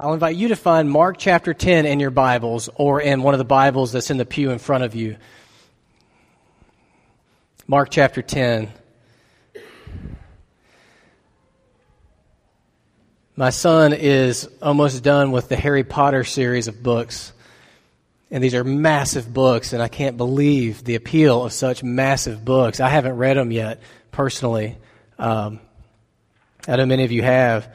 I'll invite you to find Mark chapter 10 in your Bibles or in one of the Bibles that's in the pew in front of you. Mark chapter 10. My son is almost done with the Harry Potter series of books, and these are massive books, and I can't believe the appeal of such massive books. I haven't read them yet, personally. I know many of you have.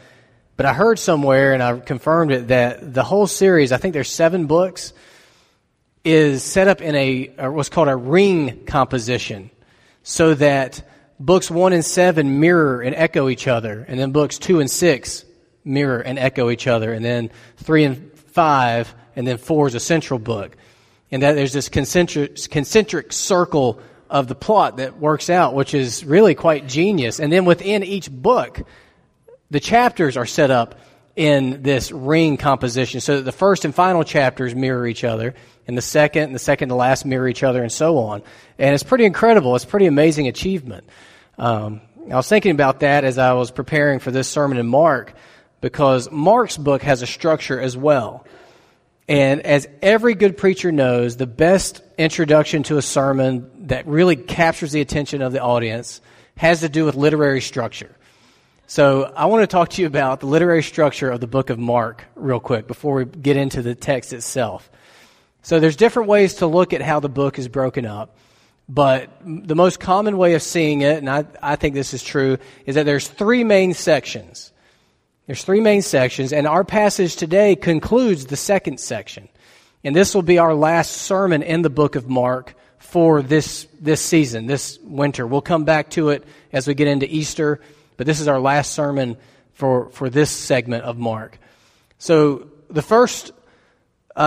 But I heard somewhere, and I confirmed it, that the whole series, I think there's 7 books, is set up in a what's called a ring composition, so that books 1 and 7 mirror and echo each other, and then books 2 and 6 mirror and echo each other, and then 3 and 5, and then 4 is a central book. And that there's this concentric circle of the plot that works out, which is really quite genius. And then within each book, the chapters are set up in this ring composition so that the first and final chapters mirror each other, and the second to last mirror each other, and so on. And it's pretty incredible. It's a pretty amazing achievement. I was thinking about that as I was preparing for this sermon in Mark, because Mark's book has a structure as well. And as every good preacher knows, the best introduction to a sermon that really captures the attention of the audience has to do with literary structure. So I want to talk to you about the literary structure of the book of Mark real quick before we get into the text itself. So there's different ways to look at how the book is broken up, but the most common way of seeing it, and I think this is true, is that there's 3 main sections. There's 3 main sections, and our passage today concludes the second section. And this will be our last sermon in the book of Mark for this season, this winter. We'll come back to it as we get into Easter, but this is our last sermon for this segment of Mark. So the first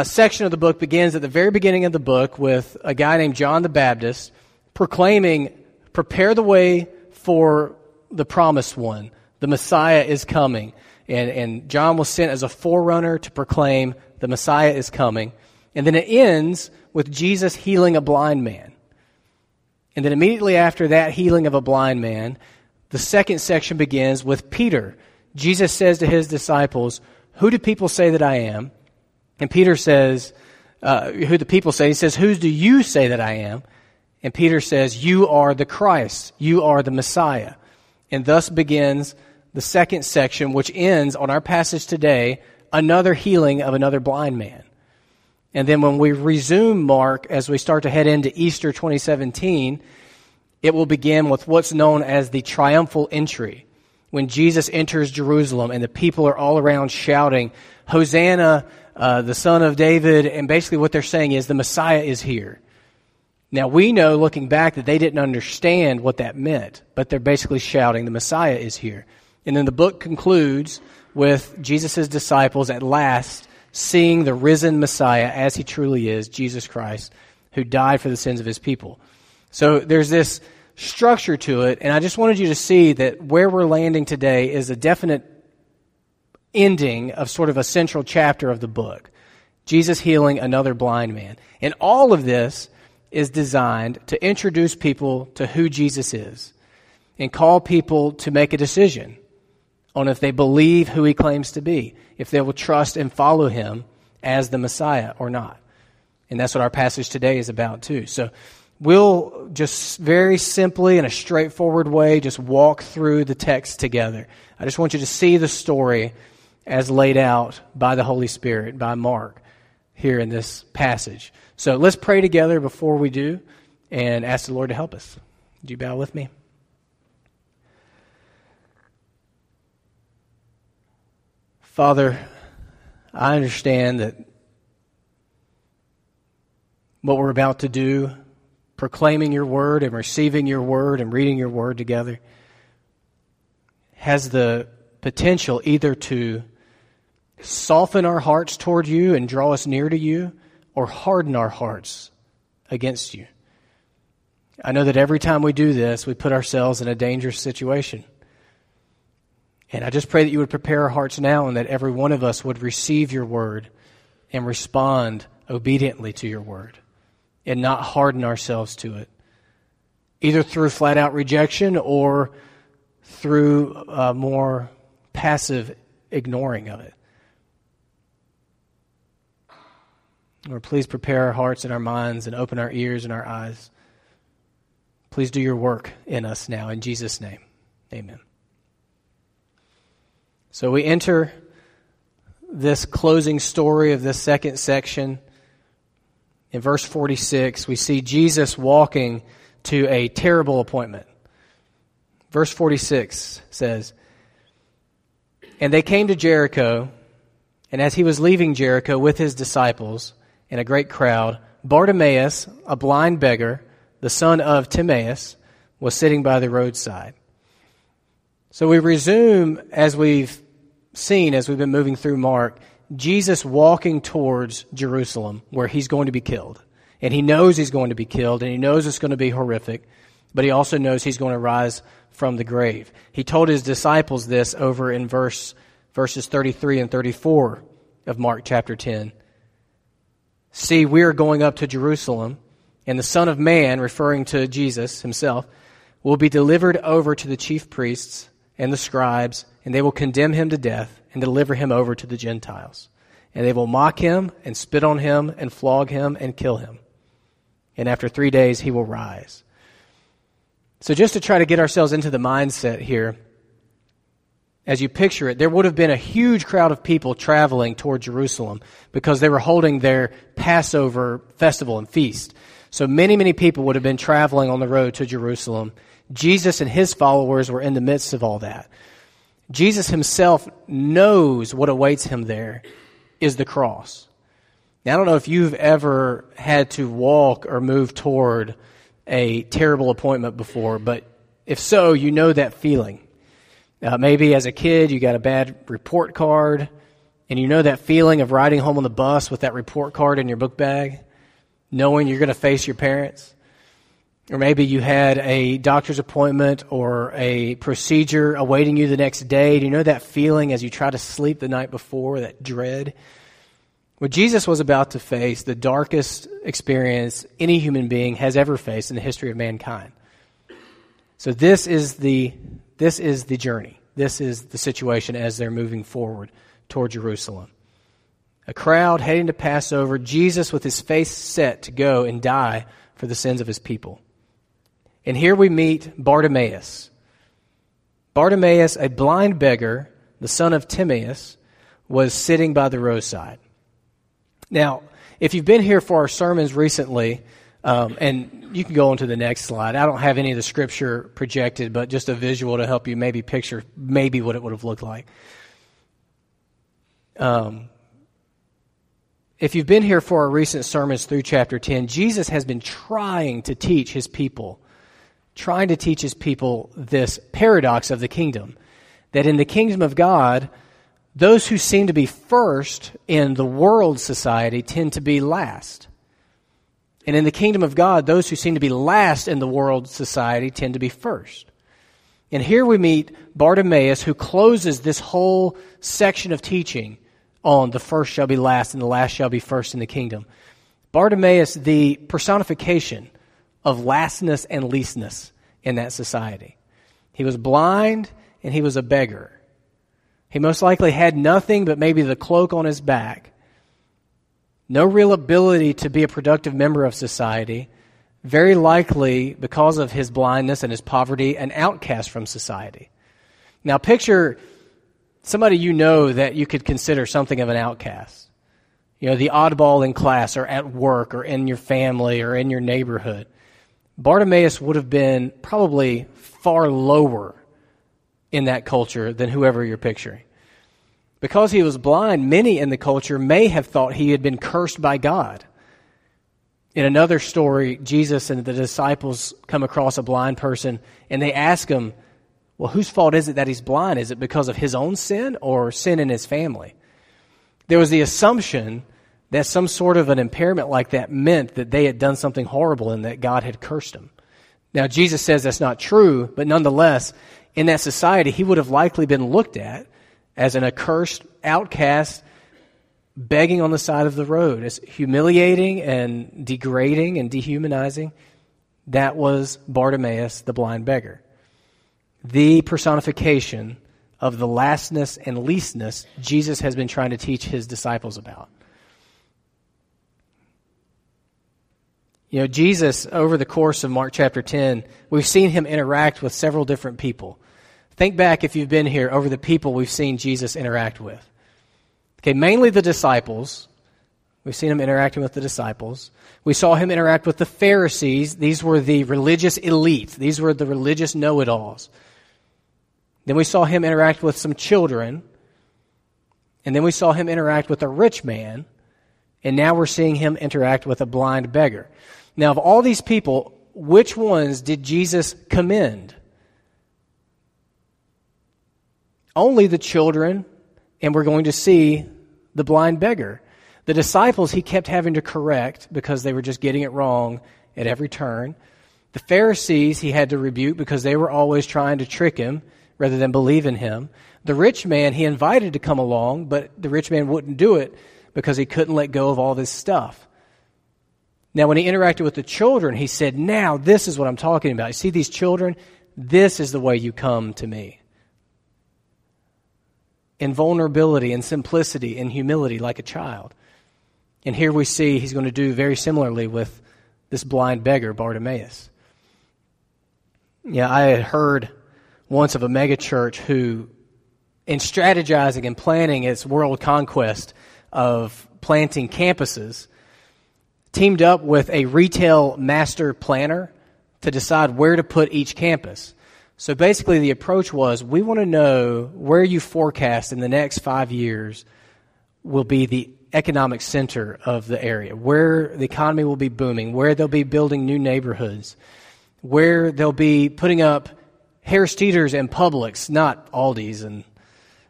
section of the book begins at the very beginning of the book with a guy named John the Baptist proclaiming, "Prepare the way for the promised one. The Messiah is coming." And John was sent as a forerunner to proclaim the Messiah is coming. And then it ends with Jesus healing a blind man. And then immediately after that healing of a blind man, the second section begins with Peter. Jesus says to his disciples, "Who do people say that I am?" And Peter says, "Who do people say?" He says, "Who do you say that I am?" And Peter says, "You are the Christ. You are the Messiah." And thus begins the second section, which ends on our passage today, another healing of another blind man. And then when we resume Mark, as we start to head into Easter 2017, it will begin with what's known as the triumphal entry, when Jesus enters Jerusalem and the people are all around shouting, "Hosanna, the Son of David," and basically what they're saying is the Messiah is here. Now, we know, looking back, that they didn't understand what that meant, but they're basically shouting, "The Messiah is here." And then the book concludes with Jesus' disciples at last seeing the risen Messiah as he truly is, Jesus Christ, who died for the sins of his people. So there's this structure to it, and I just wanted you to see that where we're landing today is a definite ending of sort of a central chapter of the book, Jesus healing another blind man. And all of this is designed to introduce people to who Jesus is and call people to make a decision on if they believe who he claims to be, if they will trust and follow him as the Messiah or not. And that's what our passage today is about too. So we'll just very simply, in a straightforward way, just walk through the text together. I just want you to see the story as laid out by the Holy Spirit, by Mark, here in this passage. So let's pray together before we do and ask the Lord to help us. Do you bow with me? Father, I understand that what we're about to do, proclaiming your word and receiving your word and reading your word together, has the potential either to soften our hearts toward you and draw us near to you, or harden our hearts against you. I know that every time we do this, we put ourselves in a dangerous situation. And I just pray that you would prepare our hearts now, and that every one of us would receive your word and respond obediently to your word and not harden ourselves to it, either through flat-out rejection or through a more passive ignoring of it. Lord, please prepare our hearts and our minds and open our ears and our eyes. Please do your work in us now. In Jesus' name, amen. So we enter this closing story of this second section. In verse 46, we see Jesus walking to a terrible appointment. Verse 46 says, "And they came to Jericho, and as he was leaving Jericho with his disciples and a great crowd, Bartimaeus, a blind beggar, the son of Timaeus, was sitting by the roadside." So we resume, as we've seen, as we've been moving through Mark, Jesus walking towards Jerusalem, where he's going to be killed. And he knows he's going to be killed, and he knows it's going to be horrific, but he also knows he's going to rise from the grave. He told his disciples this over in verses 33 and 34 of Mark chapter 10. "See, we are going up to Jerusalem, and the Son of Man," referring to Jesus himself, "will be delivered over to the chief priests and the scribes, and they will condemn him to death and deliver him over to the Gentiles. And they will mock him and spit on him and flog him and kill him. And after 3 days he will rise." So just to try to get ourselves into the mindset here, as you picture it, there would have been a huge crowd of people traveling toward Jerusalem because they were holding their Passover festival and feast. So many, many people would have been traveling on the road to Jerusalem. Jesus and his followers were in the midst of all that. Jesus himself knows what awaits him there is the cross. Now, I don't know if you've ever had to walk or move toward a terrible appointment before, but if so, you know that feeling. Maybe as a kid, you got a bad report card, and you know that feeling of riding home on the bus with that report card in your book bag, knowing you're going to face your parents. Or maybe you had a doctor's appointment or a procedure awaiting you the next day. Do you know that feeling as you try to sleep the night before, that dread? Well, Jesus was about to face the darkest experience any human being has ever faced in the history of mankind. So this is the journey. This is the situation as they're moving forward toward Jerusalem. A crowd heading to Passover, Jesus with his face set to go and die for the sins of his people. And here we meet Bartimaeus. Bartimaeus, a blind beggar, the son of Timaeus, was sitting by the roadside. Now, if you've been here for our sermons recently, and you can go on to the next slide. I don't have any of the scripture projected, but just a visual to help you maybe picture maybe what it would have looked like. If you've been here for our recent sermons through chapter 10, Jesus has been trying to teach his people this paradox of the kingdom, that in the kingdom of God, those who seem to be first in the world society tend to be last. And in the kingdom of God, those who seem to be last in the world society tend to be first. And here we meet Bartimaeus, who closes this whole section of teaching on the first shall be last and the last shall be first in the kingdom. Bartimaeus, the personification of lastness and leastness in that society. He was blind and he was a beggar. He most likely had nothing but maybe the cloak on his back. No real ability to be a productive member of society. Very likely, because of his blindness and his poverty, an outcast from society. Now picture somebody you know that you could consider something of an outcast. You know, the oddball in class or at work or in your family or in your neighborhood. Bartimaeus would have been probably far lower in that culture than whoever you're picturing. Because he was blind, many in the culture may have thought he had been cursed by God. In another story, Jesus and the disciples come across a blind person and they ask him, well, whose fault is it that he's blind? Is it because of his own sin or sin in his family? There was the assumption that some sort of an impairment like that meant that they had done something horrible and that God had cursed him. Now, Jesus says that's not true, but nonetheless, in that society, he would have likely been looked at as an accursed outcast begging on the side of the road. It's humiliating and degrading and dehumanizing. That was Bartimaeus, the blind beggar. The personification of the lastness and leastness Jesus has been trying to teach his disciples about. You know, Jesus, over the course of Mark chapter 10, we've seen him interact with several different people. Think back, if you've been here, over the people we've seen Jesus interact with. Okay, mainly the disciples. We've seen him interacting with the disciples. We saw him interact with the Pharisees. These were the religious elite. These were the religious know-it-alls. Then we saw him interact with some children. And then we saw him interact with a rich man. And now we're seeing him interact with a blind beggar. Now, of all these people, which ones did Jesus commend? Only the children, and we're going to see the blind beggar. The disciples he kept having to correct because they were just getting it wrong at every turn. The Pharisees he had to rebuke because they were always trying to trick him rather than believe in him. The rich man he invited to come along, but the rich man wouldn't do it because he couldn't let go of all this stuff. Now, when he interacted with the children, he said, now this is what I'm talking about. You see these children? This is the way you come to me. In vulnerability, in simplicity, in humility, like a child. And here we see he's going to do very similarly with this blind beggar, Bartimaeus. Yeah, I had heard once of a megachurch who, in strategizing and planning its world conquest of planting campuses, teamed up with a retail master planner to decide where to put each campus. So basically the approach was, we want to know where you forecast in the next 5 years will be the economic center of the area, where the economy will be booming, where they'll be building new neighborhoods, where they'll be putting up Harris Teeters and Publix, not Aldi's, and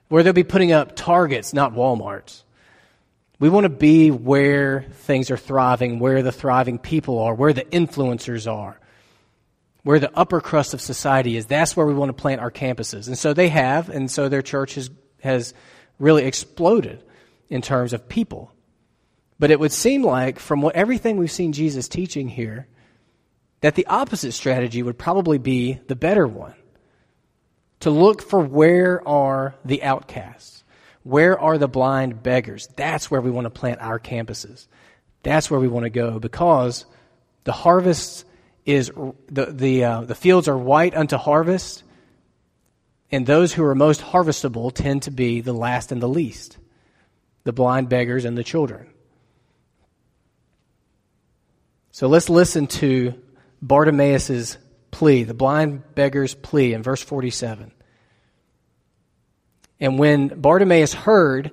where they'll be putting up Targets, not Walmarts. We want to be where things are thriving, where the thriving people are, where the influencers are, where the upper crust of society is. That's where we want to plant our campuses. And so they have, and so their church has really exploded in terms of people. But it would seem like, from everything we've seen Jesus teaching here, that the opposite strategy would probably be the better one. To look for where are the outcasts. Where are the blind beggars? That's where we want to plant our campuses. That's where we want to go, because the harvest is the fields are white unto harvest, and those who are most harvestable tend to be the last and the least, the blind beggars and the children. So let's listen to Bartimaeus' plea, the blind beggar's plea in verse 47. And when Bartimaeus heard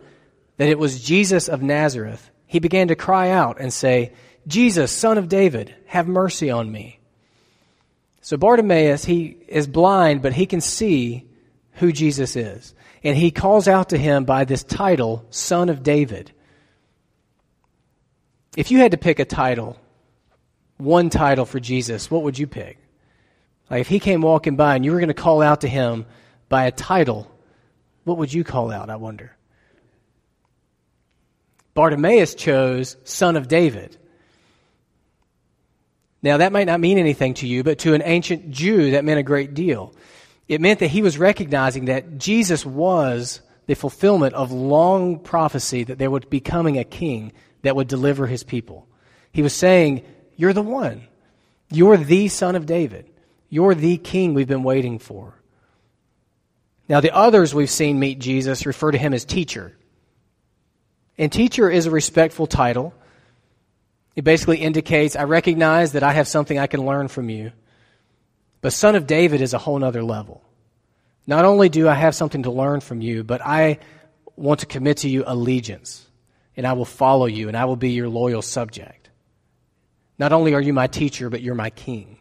that it was Jesus of Nazareth, he began to cry out and say, Jesus, Son of David, have mercy on me. So Bartimaeus, he is blind, but he can see who Jesus is. And he calls out to him by this title, Son of David. If you had to pick a title, one title for Jesus, what would you pick? Like if he came walking by and you were going to call out to him by a title, what would you call out, I wonder? Bartimaeus chose Son of David. Now, that might not mean anything to you, but to an ancient Jew, that meant a great deal. It meant that he was recognizing that Jesus was the fulfillment of long prophecy that there would be coming a king that would deliver his people. He was saying, you're the one. You're the Son of David. You're the king we've been waiting for. Now, the others we've seen meet Jesus refer to him as teacher. And teacher is a respectful title. It basically indicates, I recognize that I have something I can learn from you. But Son of David is a whole other level. Not only do I have something to learn from you, but I want to commit to you allegiance. And I will follow you, and I will be your loyal subject. Not only are you my teacher, but you're my king.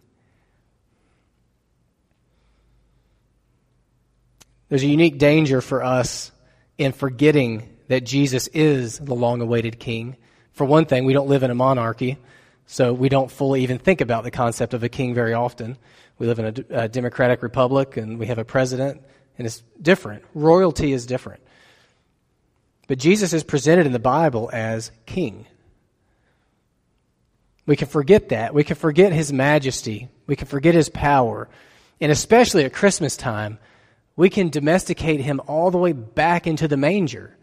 There's a unique danger for us in forgetting that Jesus is the long-awaited king. For one thing, we don't live in a monarchy, so we don't fully even think about the concept of a king very often. We live in a democratic republic, and we have a president, and it's different. Royalty is different. But Jesus is presented in the Bible as king. We can forget that. We can forget his majesty. We can forget his power. And especially at Christmas time, we can domesticate him all the way back into the manger.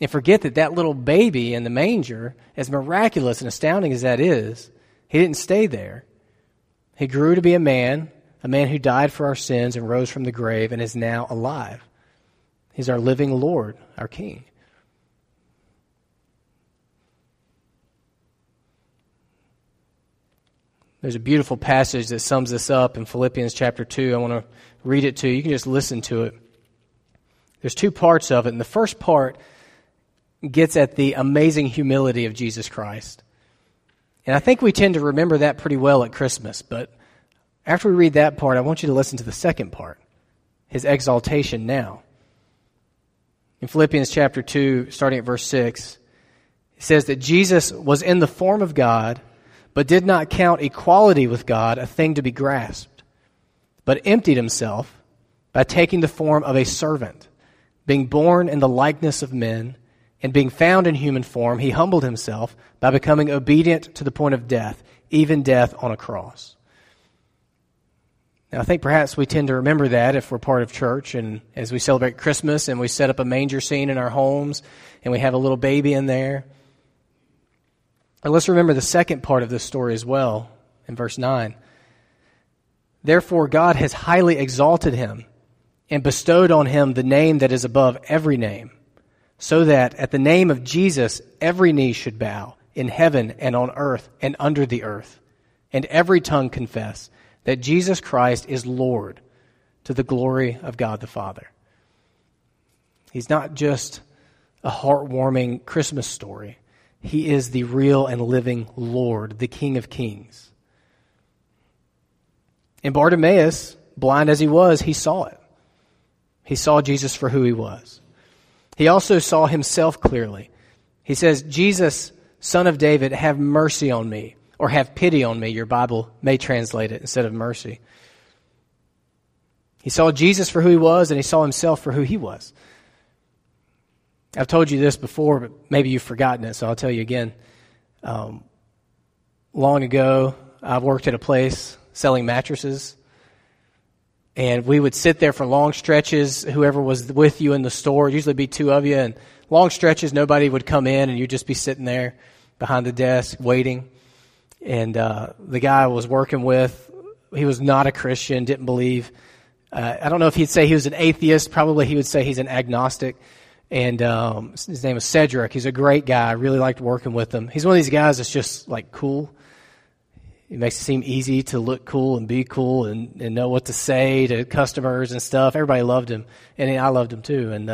and forget that that little baby in the manger, as miraculous and astounding as that is, he didn't stay there. He grew to be a man who died for our sins and rose from the grave and is now alive. He's our living Lord, our King. There's a beautiful passage that sums this up in Philippians chapter 2. I want to read it to you. You can just listen to it. There's two parts of it, and the first part gets at the amazing humility of Jesus Christ. And I think we tend to remember that pretty well at Christmas, but after we read that part, I want you to listen to the second part, his exaltation now. In Philippians chapter 2, starting at verse 6, it says that Jesus was in the form of God, but did not count equality with God a thing to be grasped, but emptied himself by taking the form of a servant, being born in the likeness of men, and being found in human form, he humbled himself by becoming obedient to the point of death, even death on a cross. Now, I think perhaps we tend to remember that if we're part of church, and as we celebrate Christmas and we set up a manger scene in our homes and we have a little baby in there. But let's remember the second part of this story as well in verse 9. Therefore, God has highly exalted him and bestowed on him the name that is above every name, so that at the name of Jesus every knee should bow in heaven and on earth and under the earth, and every tongue confess that Jesus Christ is Lord, to the glory of God the Father. He's not just a heartwarming Christmas story. He is the real and living Lord, the King of Kings. And Bartimaeus, blind as he was, he saw it. He saw Jesus for who he was. He also saw himself clearly. He says, Jesus, Son of David, have mercy on me, or have pity on me. Your Bible may translate it instead of mercy. He saw Jesus for who he was, and he saw himself for who he was. I've told you this before, but maybe you've forgotten it, so I'll tell you again. Long ago, I worked at a place selling mattresses, and we would sit there for long stretches, whoever was with you in the store, it'd usually be two of you, and long stretches, nobody would come in, and you'd just be sitting there behind the desk waiting. And the guy I was working with, he was not a Christian, didn't believe. I don't know if he'd say he was an atheist. Probably he would say he's an agnostic. And his name is Cedric. He's a great guy. I really liked working with him. He's one of these guys that's just, like, cool. It makes it seem easy to look cool and be cool and know what to say to customers and stuff. Everybody loved him, and I loved him too. And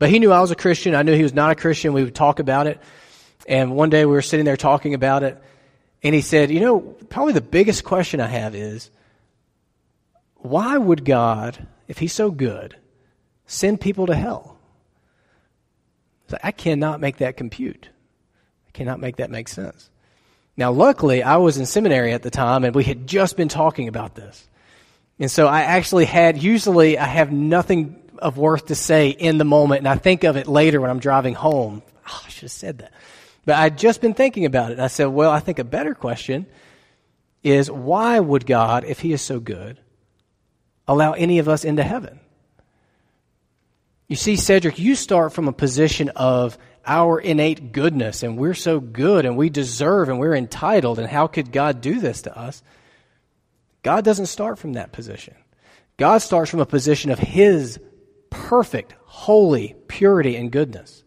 but he knew I was a Christian. I knew he was not a Christian. We would talk about it. And one day we were sitting there talking about it, and he said, you know, probably the biggest question I have is, why would God, if he's so good, send people to hell? I cannot make that compute. I cannot make that make sense. Now, luckily, I was in seminary at the time, and we had just been talking about this. And so I actually had, usually I have nothing of worth to say in the moment, and I think of it later when I'm driving home. Oh, I should have said that. But I'd just been thinking about it, and I said, well, I think a better question is, why would God, if he is so good, allow any of us into heaven? You see, Cedric, you start from a position of our innate goodness, and we're so good, and we deserve, and we're entitled, and how could God do this to us? God doesn't start from that position. God starts from a position of his perfect, holy purity and goodness.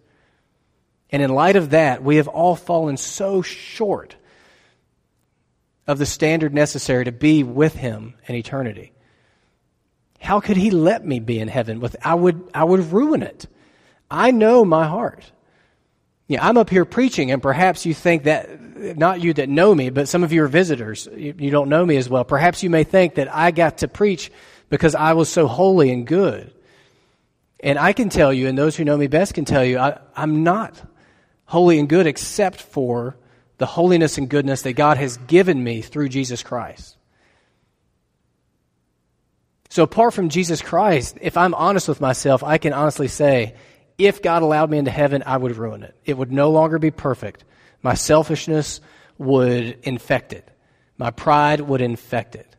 And in light of that, we have all fallen so short of the standard necessary to be with him in eternity. How could he let me be in heaven? I would ruin it. I know my heart. Yeah, I'm up here preaching, and perhaps you think that, not you that know me, but some of you are visitors. You don't know me as well. Perhaps you may think that I got to preach because I was so holy and good. And I can tell you, and those who know me best can tell you, I'm not holy and good except for the holiness and goodness that God has given me through Jesus Christ. So apart from Jesus Christ, if I'm honest with myself, I can honestly say, if God allowed me into heaven, I would ruin it. It would no longer be perfect. My selfishness would infect it. My pride would infect it.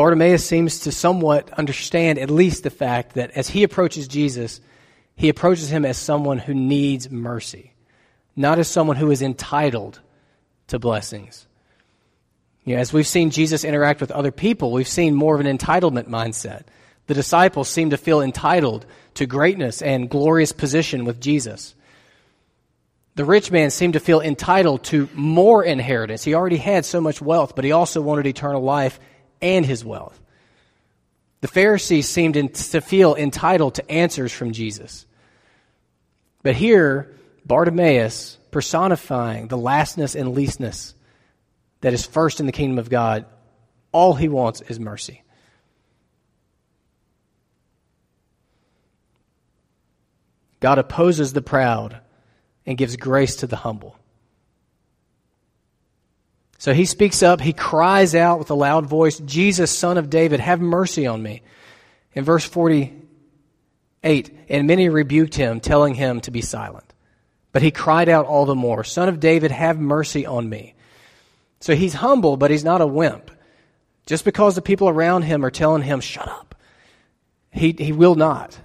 Bartimaeus seems to somewhat understand at least the fact that as he approaches Jesus, he approaches him as someone who needs mercy, not as someone who is entitled to blessings. You know, as we've seen Jesus interact with other people, we've seen more of an entitlement mindset. The disciples seem to feel entitled to greatness and glorious position with Jesus. The rich man seemed to feel entitled to more inheritance. He already had so much wealth, but he also wanted eternal life and his wealth. The Pharisees seemed to feel entitled to answers from Jesus. But here, Bartimaeus, personifying the lastness and leastness that is first in the kingdom of God, all he wants is mercy. God opposes the proud and gives grace to the humble. So he speaks up, he cries out with a loud voice, "Jesus, Son of David, have mercy on me." In verse 48, and many rebuked him, telling him to be silent. But he cried out all the more, "Son of David, have mercy on me." So he's humble, but he's not a wimp. Just because the people around him are telling him, "Shut up," he will not.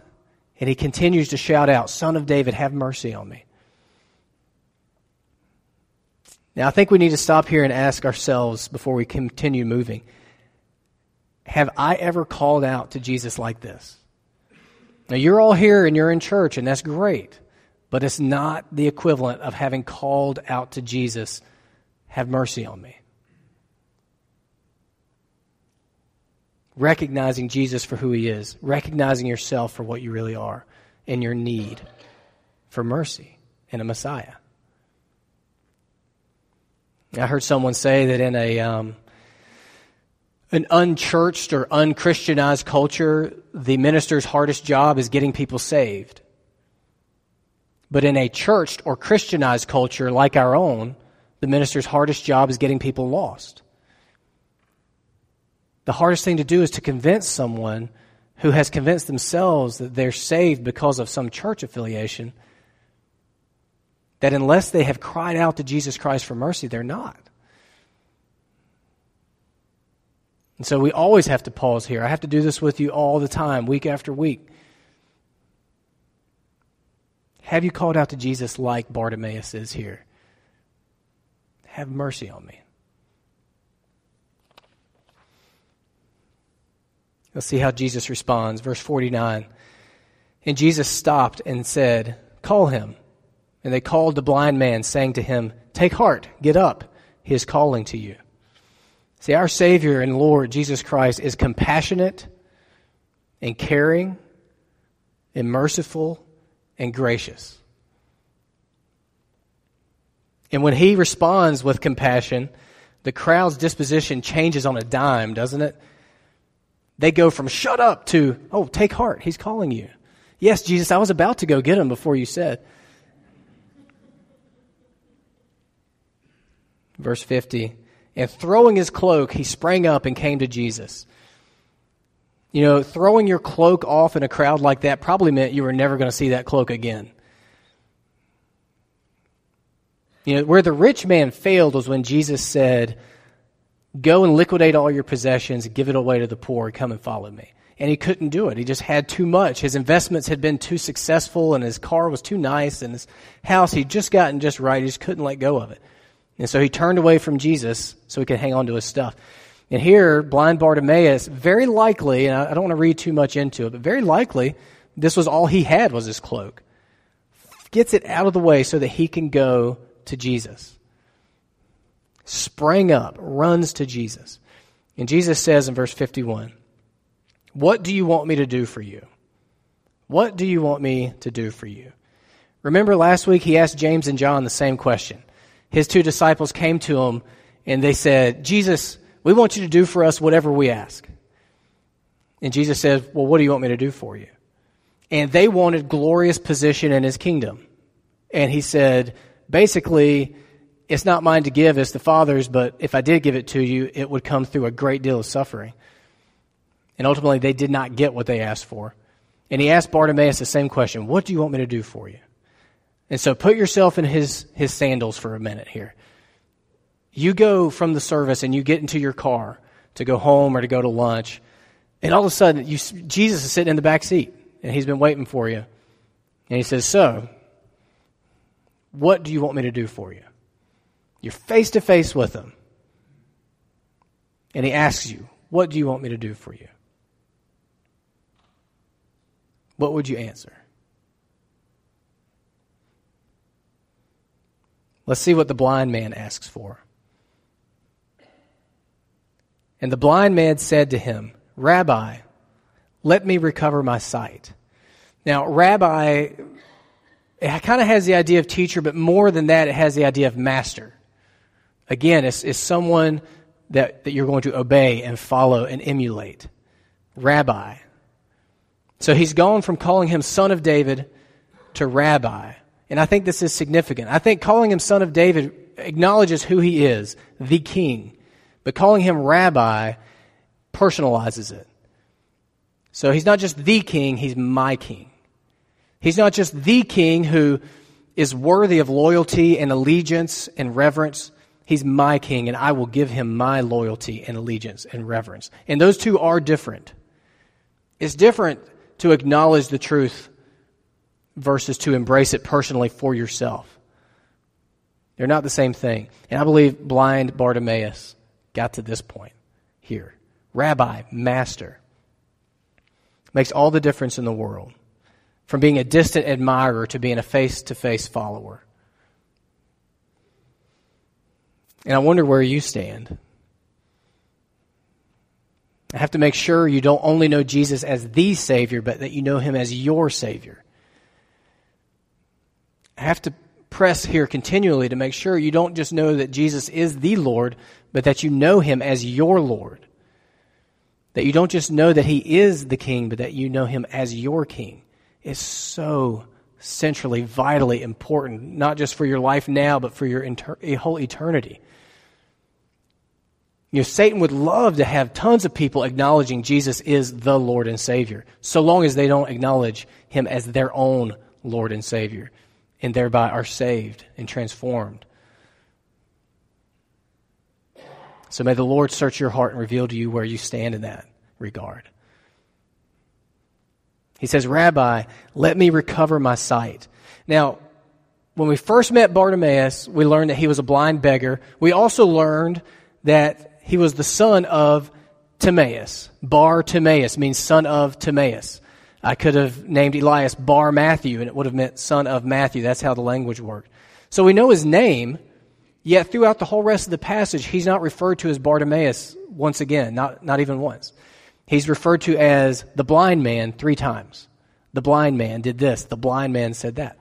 And he continues to shout out, "Son of David, have mercy on me." Now, I think we need to stop here and ask ourselves before we continue moving, have I ever called out to Jesus like this? Now, you're all here and you're in church, and that's great, but it's not the equivalent of having called out to Jesus, "Have mercy on me." Recognizing Jesus for who he is, recognizing yourself for what you really are, and your need for mercy and a Messiah. I heard someone say that in an unchurched or unchristianized culture, the minister's hardest job is getting people saved. But in a churched or Christianized culture like our own, the minister's hardest job is getting people lost. The hardest thing to do is to convince someone who has convinced themselves that they're saved because of some church affiliation that unless they have cried out to Jesus Christ for mercy, they're not. And so we always have to pause here. I have to do this with you all the time, week after week. Have you called out to Jesus like Bartimaeus is here? "Have mercy on me." Let's see how Jesus responds. Verse 49, and Jesus stopped and said, "Call him." And they called the blind man, saying to him, "Take heart, get up, he is calling to you." See, our Savior and Lord Jesus Christ is compassionate and caring and merciful and gracious. And when he responds with compassion, the crowd's disposition changes on a dime, doesn't it? They go from "shut up" to, "Oh, take heart, he's calling you." "Yes, Jesus, I was about to go get him before you said." Verse 50, and throwing his cloak, he sprang up and came to Jesus. You know, throwing your cloak off in a crowd like that probably meant you were never going to see that cloak again. You know, where the rich man failed was when Jesus said, "Go and liquidate all your possessions, give it away to the poor, come and follow me." And he couldn't do it. He just had too much. His investments had been too successful, and his car was too nice, and his house he'd just gotten just right. He just couldn't let go of it. And so he turned away from Jesus so he could hang on to his stuff. And here, blind Bartimaeus, very likely, and I don't want to read too much into it, but very likely this was all he had was his cloak. Gets it out of the way so that he can go to Jesus. Sprang up, runs to Jesus. And Jesus says in verse 51, "What do you want me to do for you? What do you want me to do for you?" Remember last week he asked James and John the same question. His two disciples came to him and they said, "Jesus, we want you to do for us whatever we ask." And Jesus says, "Well, what do you want me to do for you?" And they wanted glorious position in his kingdom. And he said, basically, "It's not mine to give, it's the Father's, but if I did give it to you, it would come through a great deal of suffering." And ultimately, they did not get what they asked for. And he asked Bartimaeus the same question, "What do you want me to do for you?" And so put yourself in his sandals for a minute here. You go from the service and you get into your car to go home or to go to lunch. And all of a sudden, Jesus is sitting in the back seat, and he's been waiting for you. And he says, so, what do you want me to do for you? You're face-to-face with him. And he asks you, what do you want me to do for you? What would you answer? Let's see what the blind man asks for. And the blind man said to him, Rabbi, let me recover my sight. Now, Rabbi, it kind of has the idea of teacher, but more than that, it has the idea of master. Again, it's someone that you're going to obey and follow and emulate. Rabbi. So he's gone from calling him son of David to Rabbi. And I think this is significant. I think calling him son of David acknowledges who he is, the king. But calling him Rabbi personalizes it. So he's not just the king, he's my king. He's not just the king who is worthy of loyalty and allegiance and reverence. He's my king, and I will give him my loyalty and allegiance and reverence. And those two are different. It's different to acknowledge the truth versus to embrace it personally for yourself. They're not the same thing. And I believe blind Bartimaeus got to this point here. Rabbi, master, makes all the difference in the world. From being a distant admirer to being a face-to-face follower. And I wonder where you stand. I have to make sure you don't only know Jesus as the Savior, but that you know him as your Savior. I have to press here continually to make sure you don't just know that Jesus is the Lord, but that you know him as your Lord. That you don't just know that he is the King, but that you know him as your King. It's so centrally, vitally important, not just for your life now, but for your whole eternity. You know, Satan would love to have tons of people acknowledging Jesus is the Lord and Savior, so long as they don't acknowledge him as their own Lord and Savior, and thereby are saved and transformed. So may the Lord search your heart and reveal to you where you stand in that regard. He says, Rabbi, let me recover my sight. Now, when we first met Bartimaeus, we learned that he was a blind beggar. We also learned that he was the son of Timaeus. Bar-Timaeus means son of Timaeus. I could have named Elias Bar Matthew, and it would have meant son of Matthew. That's how the language worked. So we know his name, yet throughout the whole rest of the passage, he's not referred to as Bartimaeus once again, not even once. He's referred to as the blind man 3 times. The blind man did this. The blind man said that.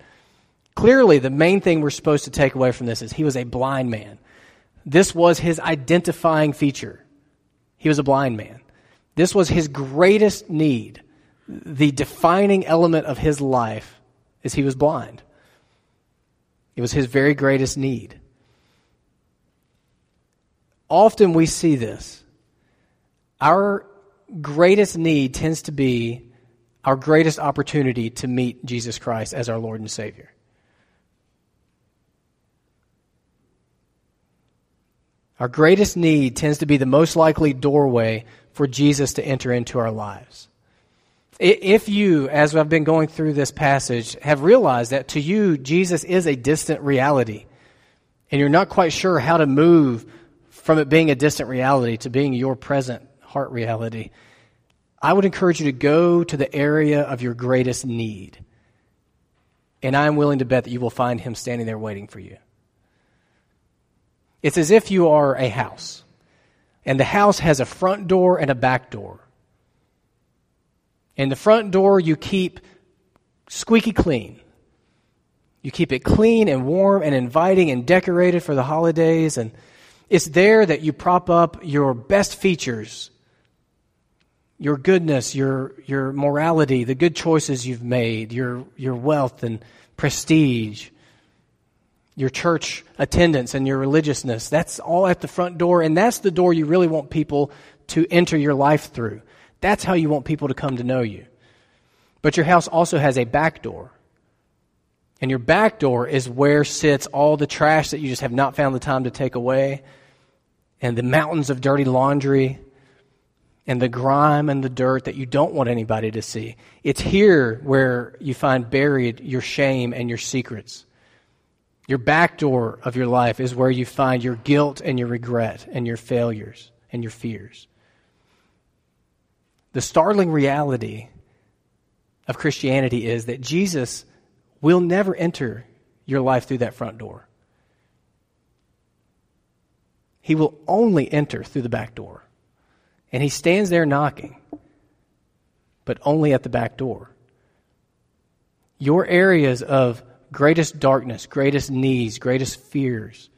Clearly, the main thing we're supposed to take away from this is he was a blind man. This was his identifying feature. He was a blind man. This was his greatest need. The defining element of his life is he was blind. It was his very greatest need. Often we see this. Our greatest need tends to be our greatest opportunity to meet Jesus Christ as our Lord and Savior. Our greatest need tends to be the most likely doorway for Jesus to enter into our lives. If you, as I've been going through this passage, have realized that to you, Jesus is a distant reality, and you're not quite sure how to move from it being a distant reality to being your present heart reality, I would encourage you to go to the area of your greatest need. And I'm willing to bet that you will find him standing there waiting for you. It's as if you are a house, and the house has a front door and a back door. In the front door, you keep squeaky clean. You keep it clean and warm and inviting and decorated for the holidays. And it's there that you prop up your best features, your goodness, your morality, the good choices you've made, your wealth and prestige, your church attendance and your religiousness. That's all at the front door, and that's the door you really want people to enter your life through. That's how you want people to come to know you. But your house also has a back door. And your back door is where sits all the trash that you just have not found the time to take away, and the mountains of dirty laundry, and the grime and the dirt that you don't want anybody to see. It's here where you find buried your shame and your secrets. Your back door of your life is where you find your guilt and your regret and your failures and your fears. The startling reality of Christianity is that Jesus will never enter your life through that front door. He will only enter through the back door. And he stands there knocking, but only at the back door. Your areas of greatest darkness, greatest needs, greatest fears,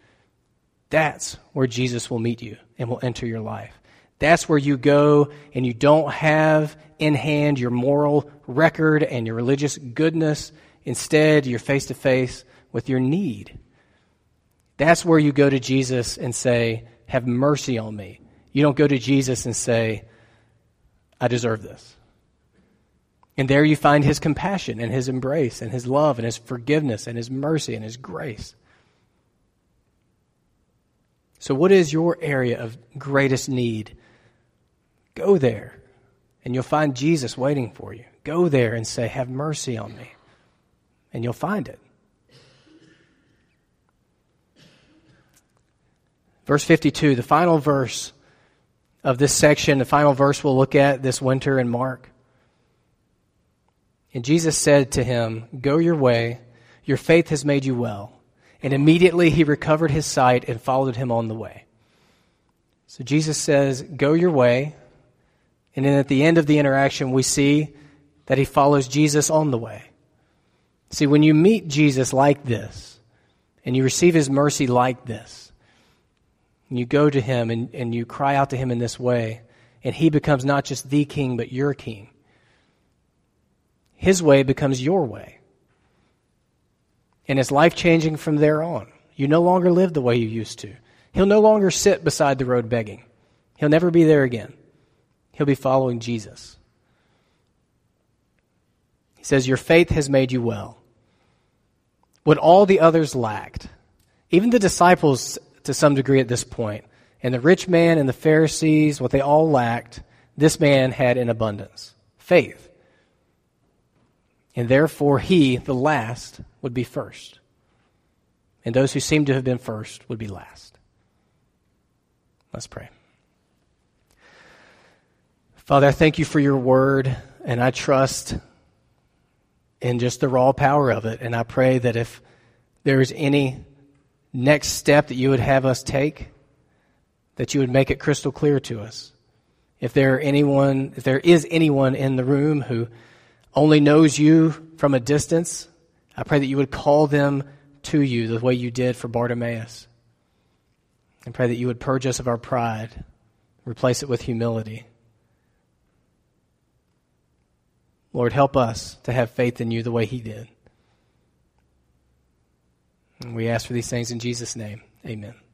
that's where Jesus will meet you and will enter your life. That's where you go and you don't have in hand your moral record and your religious goodness. Instead, you're face-to-face with your need. That's where you go to Jesus and say, "Have mercy on me." You don't go to Jesus and say, "I deserve this." And there you find his compassion and his embrace and his love and his forgiveness and his mercy and his grace. So what is your area of greatest need? Go there, and you'll find Jesus waiting for you. Go there and say, "Have mercy on me," and you'll find it. Verse 52, the final verse of this section, the final verse we'll look at this winter in Mark. And Jesus said to him, "Go your way, your faith has made you well." And immediately he recovered his sight and followed him on the way. So Jesus says, "Go your way." And then at the end of the interaction, we see that he follows Jesus on the way. See, when you meet Jesus like this, and you receive his mercy like this, and you go to him and you cry out to him in this way, and he becomes not just the king, but your king. His way becomes your way. And it's life-changing from there on. You no longer live the way you used to. He'll no longer sit beside the road begging. He'll never be there again. He'll be following Jesus. He says, "Your faith has made you well." What all the others lacked, even the disciples to some degree at this point, and the rich man and the Pharisees, what they all lacked, this man had in abundance, faith. And therefore he, the last, would be first. And those who seemed to have been first would be last. Let's pray. Father, I thank you for your word, and I trust in just the raw power of it. And I pray that if there is any next step that you would have us take, that you would make it crystal clear to us. If there is anyone in the room who only knows you from a distance, I pray that you would call them to you the way you did for Bartimaeus. And pray that you would purge us of our pride, replace it with humility. Lord, help us to have faith in you the way he did. And we ask for these things in Jesus' name. Amen.